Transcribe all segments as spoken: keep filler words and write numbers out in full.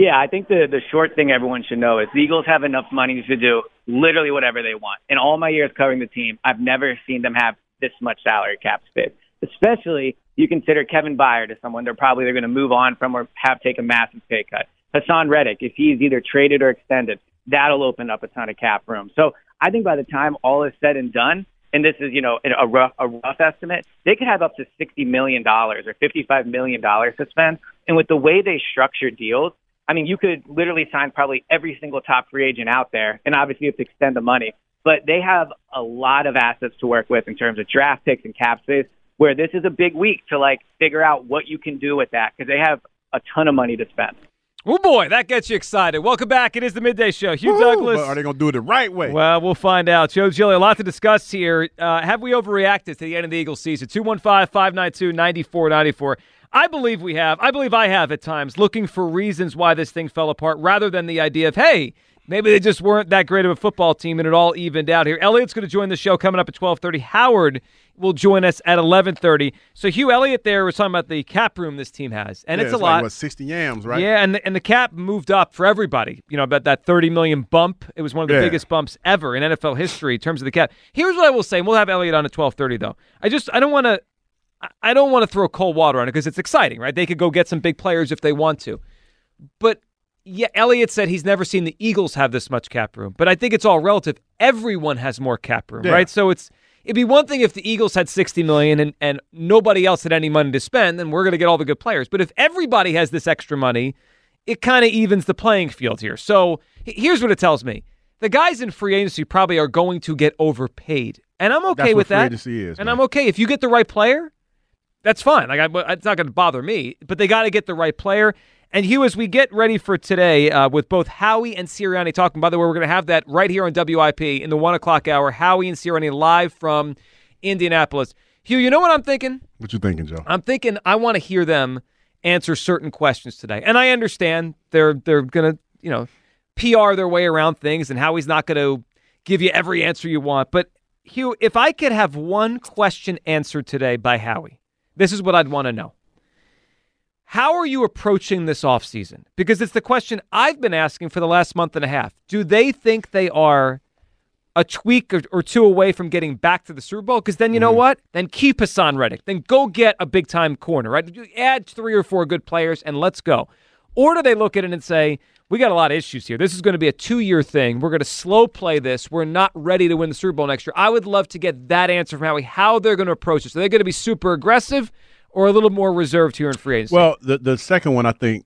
Yeah, I think the, the short thing everyone should know is the Eagles have enough money to do literally whatever they want. In all my years covering the team, I've never seen them have this much salary cap space, especially you consider Kevin Byard as someone they're probably they're going to move on from or have take a massive pay cut. Hassan Reddick, if he's either traded or extended, that'll open up a ton of cap room. So I think by the time all is said and done, and this is, you know, a rough, a rough estimate, they could have up to sixty million dollars or fifty-five million dollars to spend. And with the way they structure deals, I mean, you could literally sign probably every single top free agent out there, and obviously you have to extend the money. But they have a lot of assets to work with in terms of draft picks and cap space, where this is a big week to, like, figure out what you can do with that because they have a ton of money to spend. Oh, boy, that gets you excited. Welcome back. It is the Midday Show. Hugh Woo, Douglas. Are they going to do it the right way? Well, we'll find out. Joe Gilley, a lot to discuss here. Uh, have we overreacted to the end of the Eagles season? two one five, five nine two, nine four nine four. I believe we have. I believe I have at times, looking for reasons why this thing fell apart rather than the idea of, hey, maybe they just weren't that great of a football team and it all evened out here. Elliott's going to join the show coming up at twelve thirty. Howard will join us at eleven thirty. So Hugh Elliott there was talking about the cap room this team has, and yeah, it's, it's a like, lot. What, sixty yams, right? Yeah, and the, and the cap moved up for everybody. You know, about that thirty million bump. It was one of the yeah. biggest bumps ever in N F L history in terms of the cap. Here's what I will say, and we'll have Elliott on at twelve thirty though. I just I don't want to. I don't want to throw cold water on it because it's exciting, right? They could go get some big players if they want to. But, yeah, Elliott said he's never seen the Eagles have this much cap room. But I think it's all relative. Everyone has more cap room, yeah. right? So it's it'd be one thing if the Eagles had sixty million dollars and, and nobody else had any money to spend, then we're going to get all the good players. But if everybody has this extra money, it kind of evens the playing field here. So here's what it tells me. The guys in free agency probably are going to get overpaid. And I'm okay That's with that. That's what free agency is, and man. I'm okay. If you get the right player, that's fine. Like, I, it's not going to bother me, but they got to get the right player. And Hugh, as we get ready for today uh, with both Howie and Sirianni talking, by the way, we're going to have that right here on W I P in the one o'clock hour, Howie and Sirianni live from Indianapolis. Hugh, you know what I'm thinking? What you thinking, Joe? I'm thinking I want to hear them answer certain questions today. And I understand they're they're going to, you know, P R their way around things, and Howie's not going to give you every answer you want. But, Hugh, if I could have one question answered today by Howie, this is what I'd want to know. How are you approaching this offseason? Because it's the question I've been asking for the last month and a half. Do they think they are a tweak or, or two away from getting back to the Super Bowl? Because then you mm-hmm. know what? Then keep Hassan Reddick. Then go get a big-time corner, right? Add three or four good players, and let's go. Or do they look at it and say, we got a lot of issues here. This is going to be a two-year thing. We're going to slow play this. We're not ready to win the Super Bowl next year. I would love to get that answer from Howie, how they're going to approach this. Are they going to be super aggressive or a little more reserved here in free agency? Well, the, the second one, I think,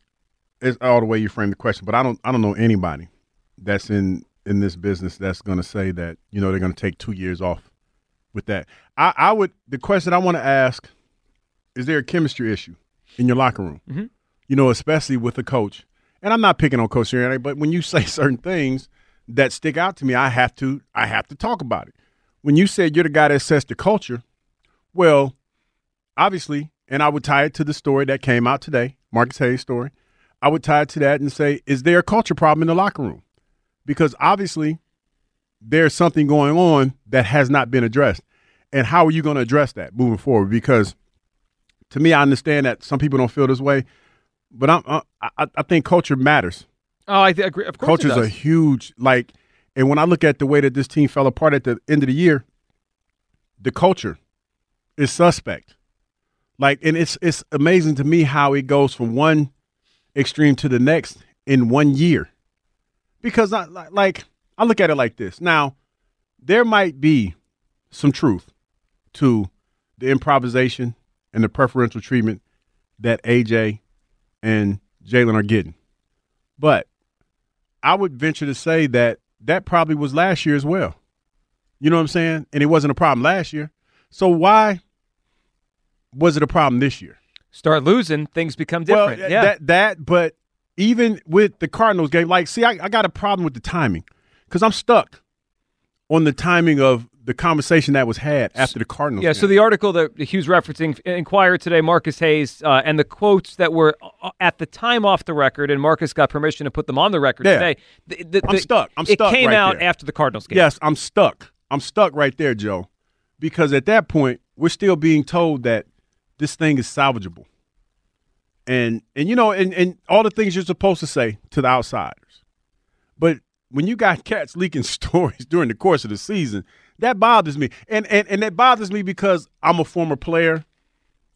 is all the way you framed the question. But I don't I don't know anybody that's in, in this business that's going to say that, you know, they're going to take two years off with that. I, I would – the question I want to ask, is there a chemistry issue in your locker room? Mm-hmm. You know, especially with a coach. And I'm not picking on Coach Sirianni, but when you say certain things that stick out to me, I have to I have to talk about it. When you said you're the guy that sets the culture, well, obviously, and I would tie it to the story that came out today, Marcus Hayes' story, I would tie it to that and say, is there a culture problem in the locker room? Because obviously there's something going on that has not been addressed. And how are you going to address that moving forward? Because to me, I understand that some people don't feel this way. But I'm, uh, I I think culture matters. Oh, I th- agree. Of course it does. Culture's a huge, like, and when I look at the way that this team fell apart at the end of the year, the culture is suspect. Like, and it's it's amazing to me how it goes from one extreme to the next in one year. Because, I, like, I look at it like this. Now, there might be some truth to the improvisation and the preferential treatment that A J and Jalen are getting. But I would venture to say that that probably was last year as well. You know what I'm saying? And it wasn't a problem last year. So why was it a problem this year? Start losing, things become different. Well, yeah. that, that, but even with the Cardinals game, like, see, I, I got a problem with the timing because I'm stuck on the timing of the conversation that was had after the Cardinals. Yeah, game. So the article that Hugh's referencing, Inquirer today, Marcus Hayes, uh, and the quotes that were at the time off the record, and Marcus got permission to put them on the record yeah. today. The, the, I'm the, stuck. I'm it stuck It came right out there. After the Cardinals game. Yes, I'm stuck. I'm stuck right there, Joe, because at that point, we're still being told that this thing is salvageable. And, and you know, and, and all the things you're supposed to say to the outsiders. But when you got cats leaking stories during the course of the season – that bothers me. And, and and that bothers me because I'm a former player.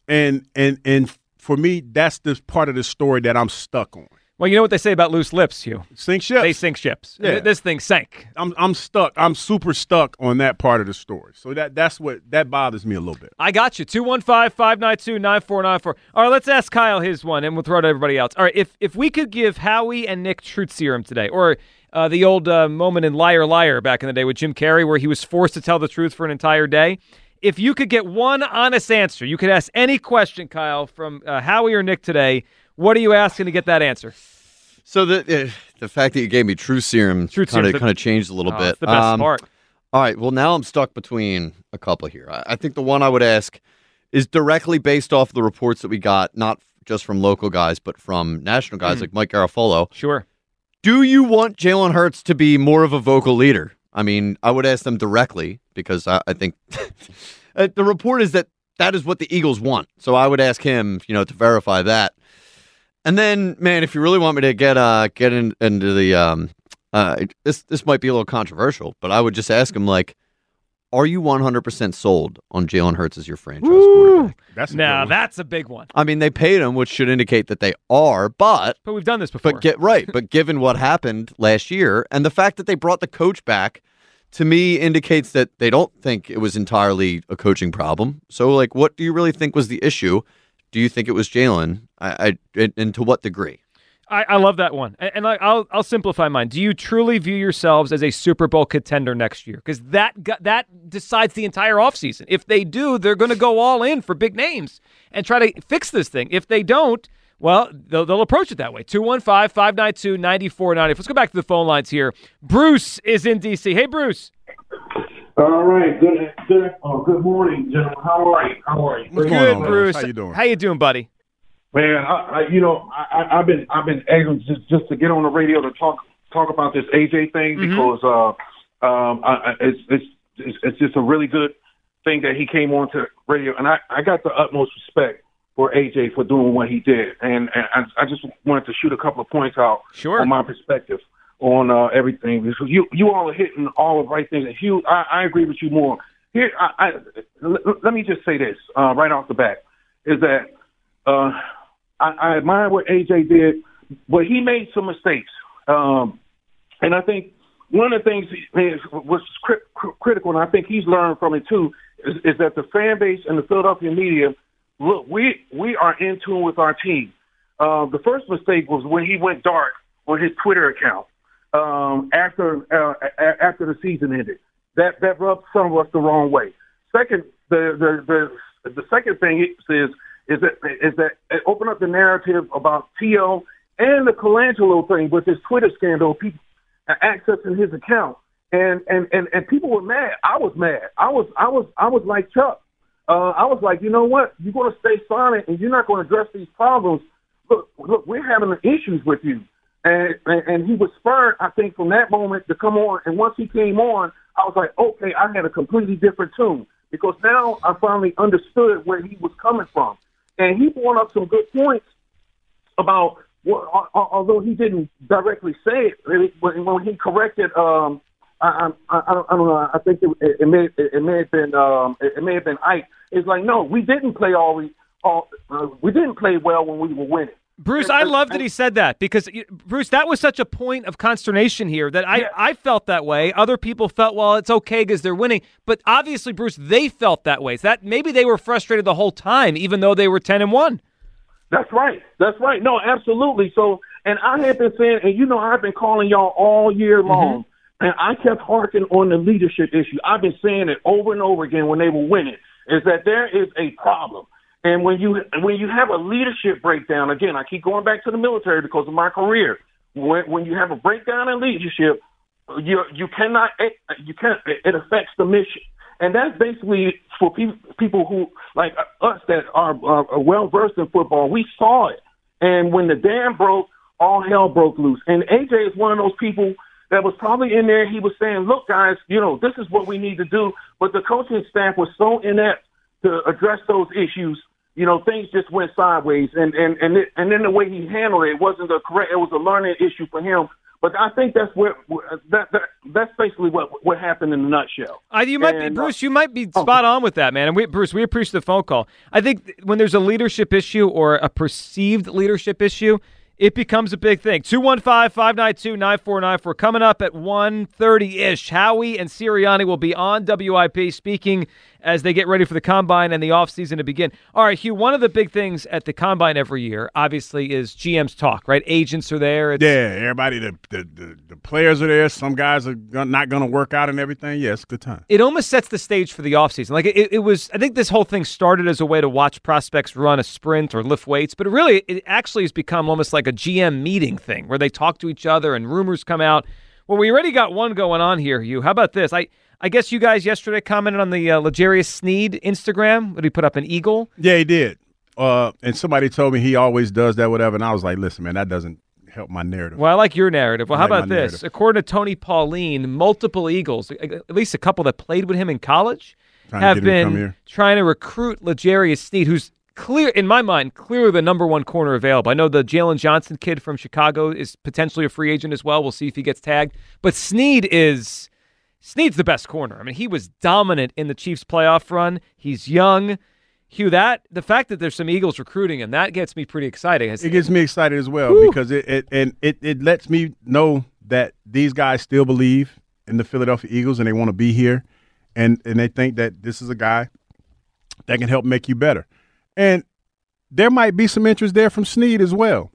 And and and for me, that's the part of the story that I'm stuck on. Well, you know what they say about loose lips, Hugh? Sink ships. They sink ships. Yeah. This thing sank. I'm I'm stuck. I'm super stuck on that part of the story. So that that's what that bothers me a little bit. I got you. two one five, five nine two, nine four nine four. All right, let's ask Kyle his one, and we'll throw it to everybody else. All right, if if we could give Howie and Nick truth serum today, or Uh, the old uh, moment in Liar Liar back in the day with Jim Carrey where he was forced to tell the truth for an entire day. If you could get one honest answer, you could ask any question, Kyle, from uh, Howie or Nick today, what are you asking to get that answer? So the uh, the fact that you gave me True Serum kind of changed a little oh, bit. That's the best um, part. All right, well, now I'm stuck between a couple here. I, I think the one I would ask is directly based off the reports that we got, not just from local guys, but from national guys mm. like Mike Garofolo. Sure. Do you want Jalen Hurts to be more of a vocal leader? I mean, I would ask them directly because I, I think the report is that that is what the Eagles want. So I would ask him, you know, to verify that. And then, man, if you really want me to get uh, get in, into the um, uh, this, this might be a little controversial, but I would just ask him, like, are you one hundred percent sold on Jalen Hurts as your franchise Ooh, quarterback? That's now, that's a big one. I mean, they paid him, which should indicate that they are, but... But we've done this before. But get right. But given what happened last year, and the fact that they brought the coach back, to me, indicates that they don't think it was entirely a coaching problem. So, like, what do you really think was the issue? Do you think it was Jalen? I, I, and to what degree? I, I love that one, and, and I, I'll I'll simplify mine. Do you truly view yourselves as a Super Bowl contender next year? Because that got, that decides the entire offseason. If they do, they're going to go all in for big names and try to fix this thing. If they don't, well, they'll, they'll approach it that way. two one five, five nine two, nine four nine zero. Let's go back to the phone lines here. Bruce is in D C. Hey, Bruce. All right. Good good, oh, good morning, gentlemen. How are you? How are you? Good, good Bruce. How you doing? How you doing, buddy? Man, I, I, you know, I, I've been I've been able just, just to get on the radio to talk talk about this A J thing mm-hmm. because uh, um, I, it's, it's it's just a really good thing that he came on to radio, and I, I got the utmost respect for A J for doing what he did, and, and I, I just wanted to shoot a couple of points out sure. on my perspective on uh, everything. Because you you all are hitting all the right things. Hugh, I, I agree with you more. Here, I, I let me just say this uh, right off the bat is that. Uh, I, I admire what A J did, but he made some mistakes. Um, and I think one of the things is, was cri- cri- critical, and I think he's learned from it too, is, is that the fan base and the Philadelphia media, look, we, we are in tune with our team. Uh, the first mistake was when he went dark on his Twitter account um, after uh, a- after the season ended. That that rubbed some of us the wrong way. Second, the the the, the second thing is is that is that it opened up the narrative about T O and the Colangelo thing with his Twitter scandal, people accessing his account, and, and, and, and people were mad. I was mad. I was I was I was like Chuck. Uh, I was like, you know what? You're going to stay silent and you're not going to address these problems. Look, look, we're having issues with you, and, and and he was spurred, I think, from that moment to come on. And once he came on, I was like, okay, I had a completely different tune because now I finally understood where he was coming from. And he brought up some good points about, well, although he didn't directly say it, really, when he corrected, um, I, I, I, don't, I don't know, I think it, it, may, it may have been um, it may have been Ike. It's like, no, we didn't play all we all uh, we didn't play well when we were winning. Bruce, I love that he said that because, Bruce, that was such a point of consternation here that I, yeah. I felt that way. Other people felt, well, it's okay because they're winning. But obviously, Bruce, they felt that way. So that maybe they were frustrated the whole time, even though they were ten and one. That's right. That's right. No, absolutely. So, and I have been saying, and you know, I've been calling y'all all year long, mm-hmm. and I kept harking on the leadership issue. I've been saying it over and over again when they were winning, is that there is a problem. And when you when you have a leadership breakdown, again, I keep going back to the military because of my career. When, when you have a breakdown in leadership, you you cannot you can't it affects the mission, and that's basically for people people who like us that are, are well versed in football. We saw it, and when the dam broke, all hell broke loose. And A J is one of those people that was probably in there. He was saying, "Look, guys, you know this is what we need to do," but the coaching staff was so inept to address those issues. You know, things just went sideways, and and and, it, and then the way he handled it wasn't the correct. It was a learning issue for him, but I think that's what that, that that's basically what what happened in a nutshell. Uh, you might and, be Bruce. You might be oh. spot on with that, man. And we, Bruce, we appreciate the phone call. I think when there's a leadership issue or a perceived leadership issue, it becomes a big thing. two one five, five nine two, nine four nine four. Coming up at one thirty-ish, Howie and Sirianni will be on W I P speaking as they get ready for the Combine and the offseason to begin. All right, Hugh, one of the big things at the Combine every year, obviously, is G M's talk, right? Agents are there. It's- yeah, everybody, the, the, the, the players are there. Some guys are not going to work out and everything. Yeah, it's a good time. It almost sets the stage for the offseason. Like, it, it was, I think this whole thing started as a way to watch prospects run a sprint or lift weights, but it really, it actually has become almost like a G M meeting thing where they talk to each other and rumors come out. Well, we already got one going on here, Hugh. How about this? I I guess you guys yesterday commented on the uh, L'Jarius Sneed Instagram. What, he put up an eagle? Yeah, he did. Uh, and somebody told me he always does that, whatever. And I was like, listen, man, that doesn't help my narrative. Well, I like your narrative. Well, I how like about this? Narrative. According to Tony Pauline, multiple Eagles, at least a couple that played with him in college, trying have been trying to recruit L'Jarius Sneed, who's clear in my mind, clearly the number one corner available. I know the Jalen Johnson kid from Chicago is potentially a free agent as well. We'll see if he gets tagged. But Sneed is Sneed's the best corner. I mean, he was dominant in the Chiefs playoff run. He's young. Hugh, that the fact that there's some Eagles recruiting him, that gets me pretty excited. It gets me excited as well. Woo. Because it, it and it, it lets me know that these guys still believe in the Philadelphia Eagles and they want to be here, and and they think that this is a guy that can help make you better. And there might be some interest there from Sneed as well.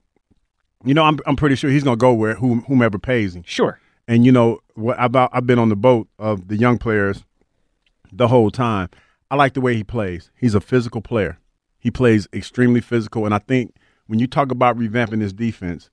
You know, I'm I'm pretty sure he's going to go where whomever pays him. Sure. And, you know, what I've, I've been on the boat of the young players the whole time. I like the way he plays. He's a physical player. He plays extremely physical. And I think when you talk about revamping this defense,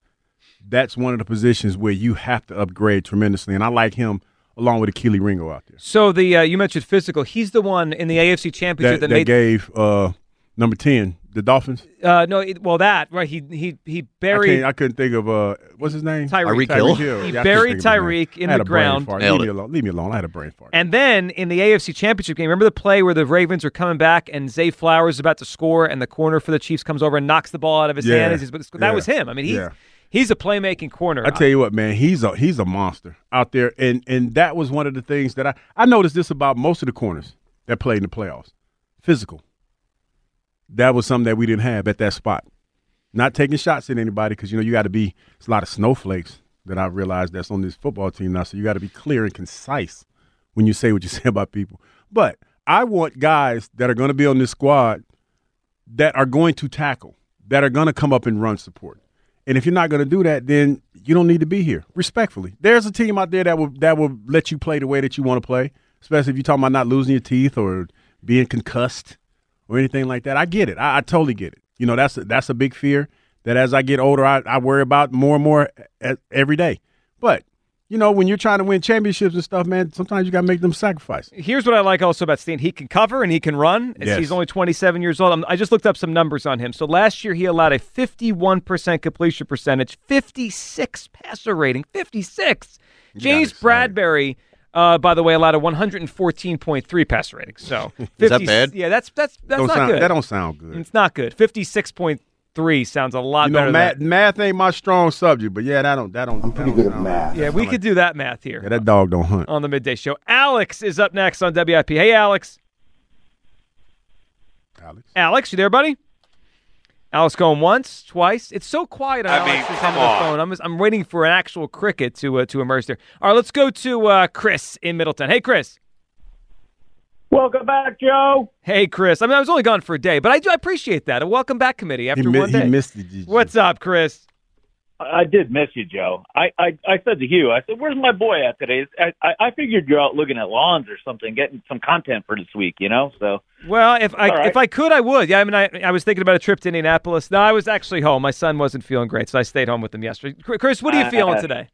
that's one of the positions where you have to upgrade tremendously. And I like him along with Akili Ringo out there. So the uh, you mentioned physical. He's the one in the A F C Championship that, that, that made gave uh, – number ten, the Dolphins. Uh, no, it, well, that right. He he he buried. I, I couldn't think of uh, what's his name. Tyreek Hill. Hill. He yeah, buried Tyreek in the ground. Leave me alone. Leave me alone. I had a brain fart. And then in the A F C Championship game, remember the play where the Ravens are coming back and Zay Flowers is about to score, and the corner for the Chiefs comes over and knocks the ball out of his yeah. hand. He's, that yeah. was him. I mean, he's yeah. he's a playmaking corner. I tell you what, man, he's a he's a monster out there, and and that was one of the things that I I noticed this about most of the corners that played in the playoffs, physical. That was something that we didn't have at that spot. Not taking shots at anybody because, you know, you got to be – it's a lot of snowflakes that I realized that's on this football team now, so you got to be clear and concise when you say what you say about people. But I want guys that are going to be on this squad that are going to tackle, that are going to come up and run support. And if you're not going to do that, then you don't need to be here, respectfully. There's a team out there that will that will let you play the way that you want to play, especially if you're talking about not losing your teeth or being concussed. Or anything like that. I get it. I, I totally get it. You know, that's a, that's a big fear that as I get older, I, I worry about more and more a, a, every day. But, you know, when you're trying to win championships and stuff, man, sometimes you got to make them sacrifice. Here's what I like also about Steen. He can cover and he can run. Yes. He's only twenty-seven years old. I'm, I just looked up some numbers on him. So last year he allowed a fifty-one percent completion percentage, fifty-six passer rating, fifty-six. James Bradbury. Uh, by the way, a lot of one hundred fourteen point three passer rating. So fifty, is that bad? Yeah, that's that's that's don't not sound, good. That don't sound good. It's not good. fifty-six point three sounds a lot you know, better. Math, than math ain't my strong subject, but yeah, that don't that don't. I'm pretty good at math. Good. Yeah, that's we could like, do that math here. Yeah, that dog don't hunt on the midday show. Alex is up next on W I P. Hey, Alex. Alex, Alex, you there, buddy? Alex going once, twice. It's so quiet on I Alex's mean, come on. phone. I'm, just, I'm waiting for an actual cricket to uh, to emerge there. All right, let's go to uh, Chris in Middletown. Hey, Chris. Welcome back, Joe. Hey, Chris. I mean, I was only gone for a day, but I do appreciate that. A welcome back committee after he mi- one day. He missed you, G G. What's up, Chris? I did miss you, Joe. I, I, I said to Hugh, I said, where's my boy at today? I, I, I figured you're out looking at lawns or something, getting some content for this week, you know? So. Well, if I right. if I could, I would. Yeah, I mean, I, I was thinking about a trip to Indianapolis. No, I was actually home. My son wasn't feeling great, so I stayed home with him yesterday. Chris, what are you uh, feeling today?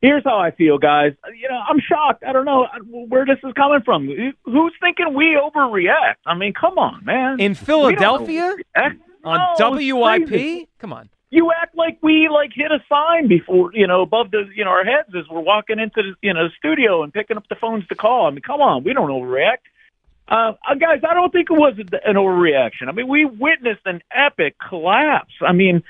Here's how I feel, guys. You know, I'm shocked. I don't know where this is coming from. Who's thinking we overreact? I mean, come on, man. In Philadelphia? On no, W I P? Come on. You act like we like hit a sign before, you know, above the, you know, our heads as we're walking into the, you know, the studio and picking up the phones to call. I mean, come on, we don't overreact, uh, guys. I don't think it was an overreaction. I mean, we witnessed an epic collapse. I mean,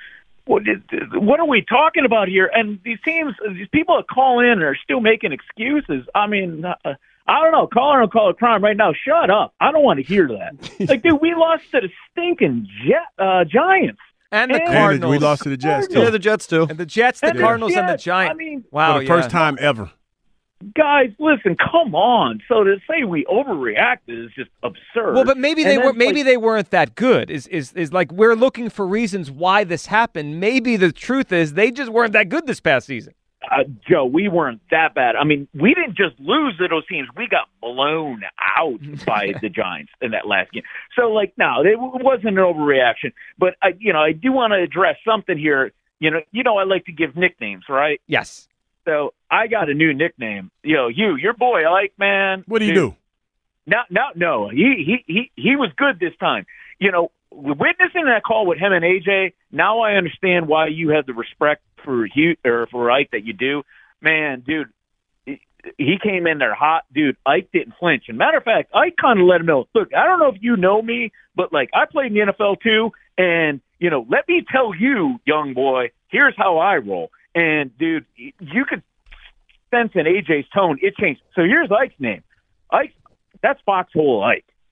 what, what are we talking about here? And these teams, these people that call in are still making excuses. I mean. Uh, I don't know. Caller on call a crime right now. Shut up. I don't want to hear that. Like, dude, we lost to the stinking jet, uh, Giants. And the and Cardinals. We lost to the Jets, too. Yeah, the Jets, too. And the Jets, the and Cardinals, the Jets. and the Giants. I mean, wow, For the yeah. first time ever. Guys, listen, come on. So to say we overreacted is just absurd. Well, but maybe and they were maybe like, they weren't that good. Is is is like we're looking for reasons why this happened. Maybe the truth is they just weren't that good this past season. Uh, Joe, we weren't that bad. I mean, we didn't just lose to those teams. We got blown out by the Giants in that last game. So, like, no, it wasn't an overreaction. But, I, you know, I do want to address something here. You know, you know, I like to give nicknames, right? Yes. So I got a new nickname. You know, you, your boy, I like, man. What do you do? No, no, no. He, he, he, he was good this time. You know, witnessing that call with him and A J, now I understand why you have the respect for Hugh or for Ike that you do. Man, dude, he came in there hot. Dude, Ike didn't flinch. And matter of fact, Ike kind of let him know, look, I don't know if you know me, but, like, I played in the N F L too, and, you know, let me tell you, young boy, here's how I roll. And, dude, you could sense in A J's tone, it changed. So here's Ike's name. Ike, that's Foxhole Ike.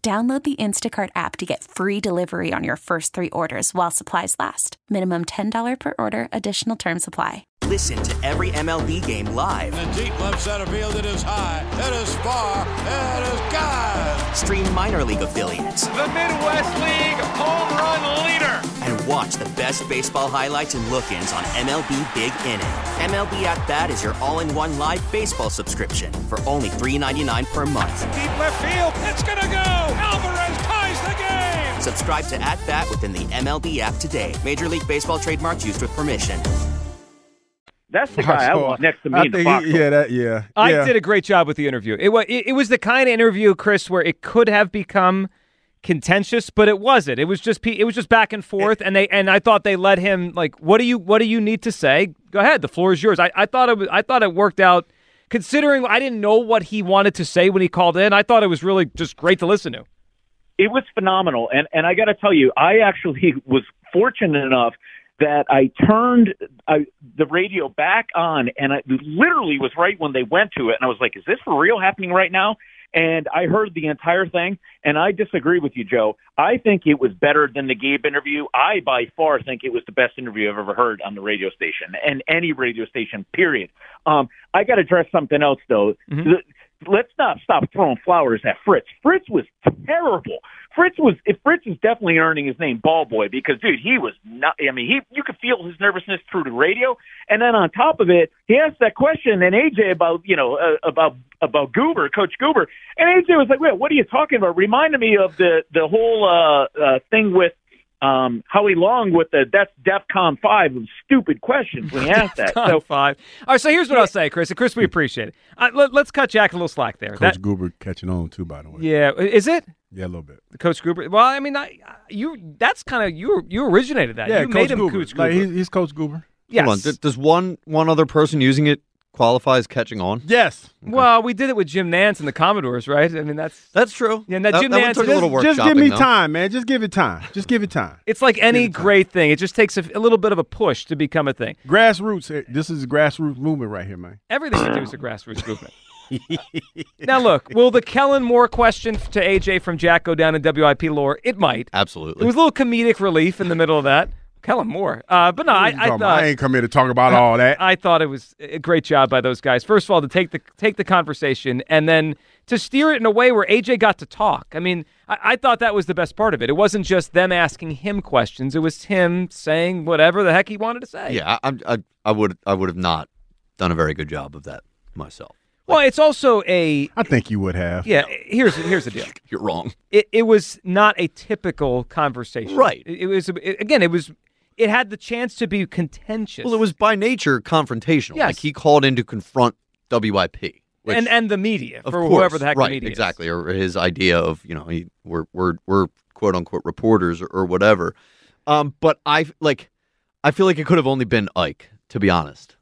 Download the Instacart app to get free delivery on your first three orders while supplies last. Minimum ten dollars per order. Additional terms apply. Listen to every M L B game live. In the deep left center field, it is high, it is far, it is gone. Stream minor league affiliates. The Midwest League home run leader. And watch the best baseball highlights and look-ins on M L B Big Inning. M L B At-Bat is your all-in-one live baseball subscription for only three dollars and ninety-nine cents per month. Deep left field, it's going to go. Alvarez ties the game. Subscribe to At-Bat within the M L B app today. Major League Baseball trademarks used with permission. That's the guy I want next to me in the box. Yeah, that, yeah. I yeah. did a great job with the interview. It was it, it was the kind of interview, Chris, where it could have become contentious, but it wasn't. It was just it was just back and forth, it, and they and I thought they let him like, what do you what do you need to say? Go ahead, the floor is yours. I, I thought it was, I thought it worked out. Considering I didn't know what he wanted to say when he called in, I thought it was really just great to listen to. It was phenomenal, and and I got to tell you, I actually was fortunate enough that I turned I, the radio back on, and it literally was right when they went to it. And I was like, is this for real happening right now? And I heard the entire thing, and I disagree with you, Joe. I think it was better than the Gabe interview. I, by far, think it was the best interview I've ever heard on the radio station, and any radio station, period. Um, I got to address something else, though. Mm-hmm. Let's not stop throwing flowers at Fritz. Fritz was terrible. Fritz was – Fritz is definitely earning his name ball boy because, dude, he was not – I mean, he you could feel his nervousness through the radio. And then on top of it, he asked that question, and A J about, you know, uh, about about Goober, Coach Goober. And A J was like, wait, what are you talking about? Reminded me of the, the whole uh, uh, thing with Um, Howie Long with the that's DEFCON five of stupid questions when he asked that. So five. All right, so here's what yeah. I'll say, Chris. And Chris, we appreciate it. Right, let, let's cut Jack a little slack there. Coach that, Gruber catching on too, by the way. Yeah, is it? Yeah, a little bit. Coach Gruber. Well, I mean, I, you. That's kind of you. You originated that. Yeah, you Coach made him Goober. Coach Gruber. Like, he's, he's Coach Gruber. Yes. Hold on. Th- does one one other person using it qualifies catching on? Yes. Okay. Well, we did it with Jim Nance and the Commodores, right? I mean, that's that's true. Yeah, that, that Jim that Nance took a little work. Just give me though. time, man. Just give it time. Just give it time. It's like any great thing. It just takes a, a little bit of a push to become a thing. Grassroots. This is a grassroots movement right here, man. Everything you do is a grassroots movement. Now, look, will the Kellen Moore question to A J from Jack go down in W I P lore? It might. Absolutely. It was a little comedic relief in the middle of that. Kellen Moore. Uh, but no, I, I thought I ain't come here to talk about all that. I thought it was a great job by those guys. First of all, to take the take the conversation and then to steer it in a way where A J got to talk. I mean, I, I thought that was the best part of it. It wasn't just them asking him questions. It was him saying whatever the heck he wanted to say. Yeah, I I, I would I would have not done a very good job of that myself. Well, it's also a... I think you would have. Yeah, here's here's the deal. You're wrong. It it was not a typical conversation. Right. It, it was it, again, it was... It had the chance to be contentious. Well, it was by nature confrontational. Yes. Like he called in to confront W I P. Which, and and the media, for course, whoever the heck right, the media exactly, is. Or his idea of, you know, he, we're, we're, we're quote-unquote reporters or, or whatever. Um, but I like I feel like it could have only been Ike, to be honest.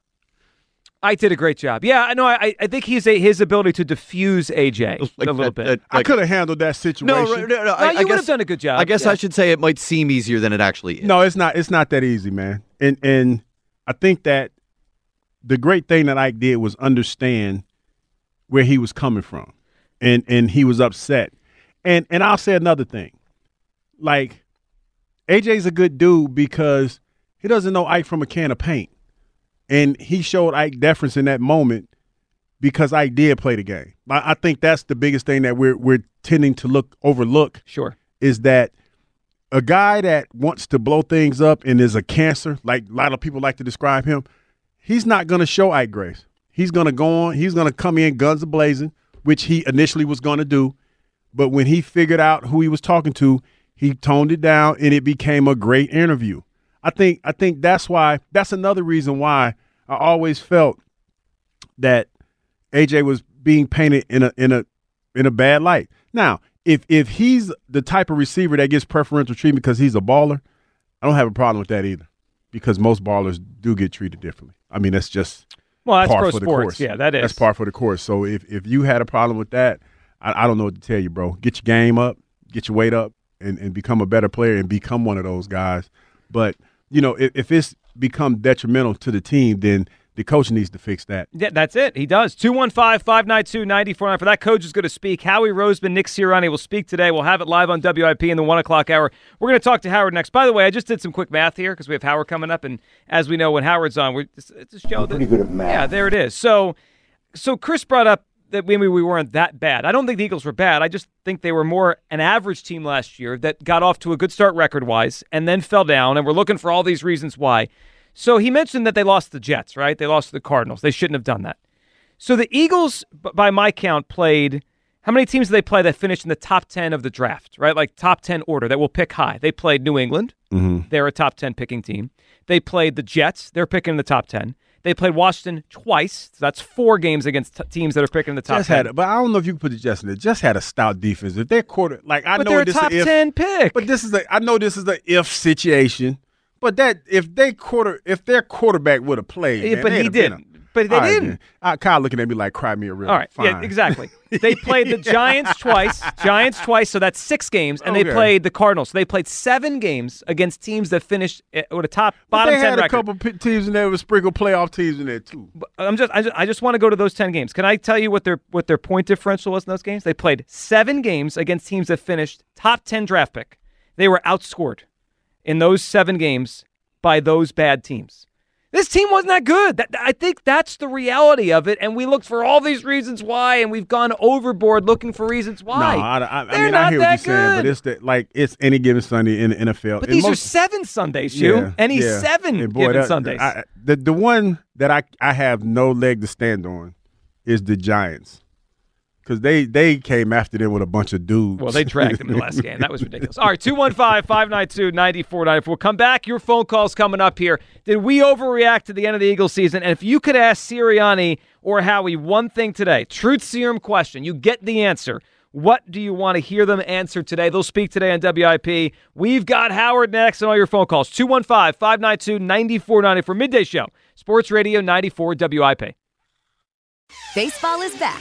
Ike did a great job. Yeah, no, I I think he's a, his ability to diffuse A J like a little that, bit. That, like, I could have handled that situation. No, no, no, no, no I, you I would guess, have done a good job. I guess yeah. I should say it might seem easier than it actually is. No, it's not. It's not that easy, man. And and I think that the great thing that Ike did was understand where he was coming from, and and he was upset. And and I'll say another thing, like A J's a good dude because he doesn't know Ike from a can of paint. And he showed Ike deference in that moment because Ike did play the game. I, I think that's the biggest thing that we're we're tending to look overlook. Sure, is that a guy that wants to blow things up and is a cancer, like a lot of people like to describe him, he's not going to show Ike grace. He's going to go on. He's going to come in guns a-blazing, which he initially was going to do. But when he figured out who he was talking to, he toned it down, and it became a great interview. I think I think that's why that's another reason why I always felt that A J was being painted in a in a in a bad light. Now, if if he's the type of receiver that gets preferential treatment because he's a baller, I don't have a problem with that either, because most ballers do get treated differently. I mean, that's just well, that's par pro for sports. The course. Yeah, that is that's par for the course. So if if you had a problem with that, I, I don't know what to tell you, bro. Get your game up, get your weight up, and and become a better player and become one of those guys. But you know, if, if it's become detrimental to the team, then the coach needs to fix that. Yeah, that's it. He does. two one five, five nine two, nine four nine. For that, coach is going to speak. Howie Roseman, Nick Sirianni will speak today. We'll have it live on W I P in the one o'clock hour. We're going to talk to Howard next. By the way, I just did some quick math here because we have Howard coming up, and as we know, when Howard's on, we're just, it's a show that, pretty good at math. Yeah, there it is. So, so Chris brought up that maybe we weren't that bad. I don't think the Eagles were bad. I just think they were more an average team last year that got off to a good start record-wise and then fell down, and we're looking for all these reasons why. So he mentioned that they lost the Jets, right? They lost to the Cardinals. They shouldn't have done that. So the Eagles, by my count, played – how many teams did they play that finished in the top ten of the draft, right? Like top ten order that will pick high. They played New England. Mm-hmm. They're a top ten picking team. They played the Jets. They're picking in the top ten. They played Washington twice. So that's four games against t- teams that are picking the top just ten. Had a, but I don't know if you can put the Jets in there. Just had a stout defense. If they're quarter, like I but know this is a top ten pick. But this is a, I know this is the if situation. But that if they quarter, if their quarterback would have played, yeah, man, but he didn't. A, but they didn't. Right, Kyle looking at me like, "Cry me a river." All right, fine. Yeah, exactly. They played the Giants twice. Giants twice. So that's six games, and okay. They played the Cardinals. So they played seven games against teams that finished with a top bottom ten record. They had a couple teams in there with sprinkled playoff teams in there too. But I'm just, I just, I just want to go to those ten games. Can I tell you what their what their point differential was in those games? They played seven games against teams that finished top ten draft pick. They were outscored in those seven games by those bad teams. This team wasn't that good. That, I think that's the reality of it, and we looked for all these reasons why, and we've gone overboard looking for reasons why. No, I, I, I mean, I hear what you're good. saying, but it's the, like it's any given Sunday in the N F L. But and these most, are seven Sundays, Hugh. Yeah, any yeah. seven boy, given that, Sundays. I, the, the one that I, I have no leg to stand on is the Giants. Because they, they came after them with a bunch of dudes. Well, they dragged them in the last game. That was ridiculous. All right, two one five, five nine two, nine four nine four. Come back. Your phone call's coming up here. Did we overreact to the end of the Eagles season? And if you could ask Sirianni or Howie one thing today, truth serum question, you get the answer. What do you want to hear them answer today? They'll speak today on W I P. We've got Howard next and all your phone calls. two one five, five nine two, nine four nine four. Midday Show. Sports Radio ninety-four W I P. Baseball is back.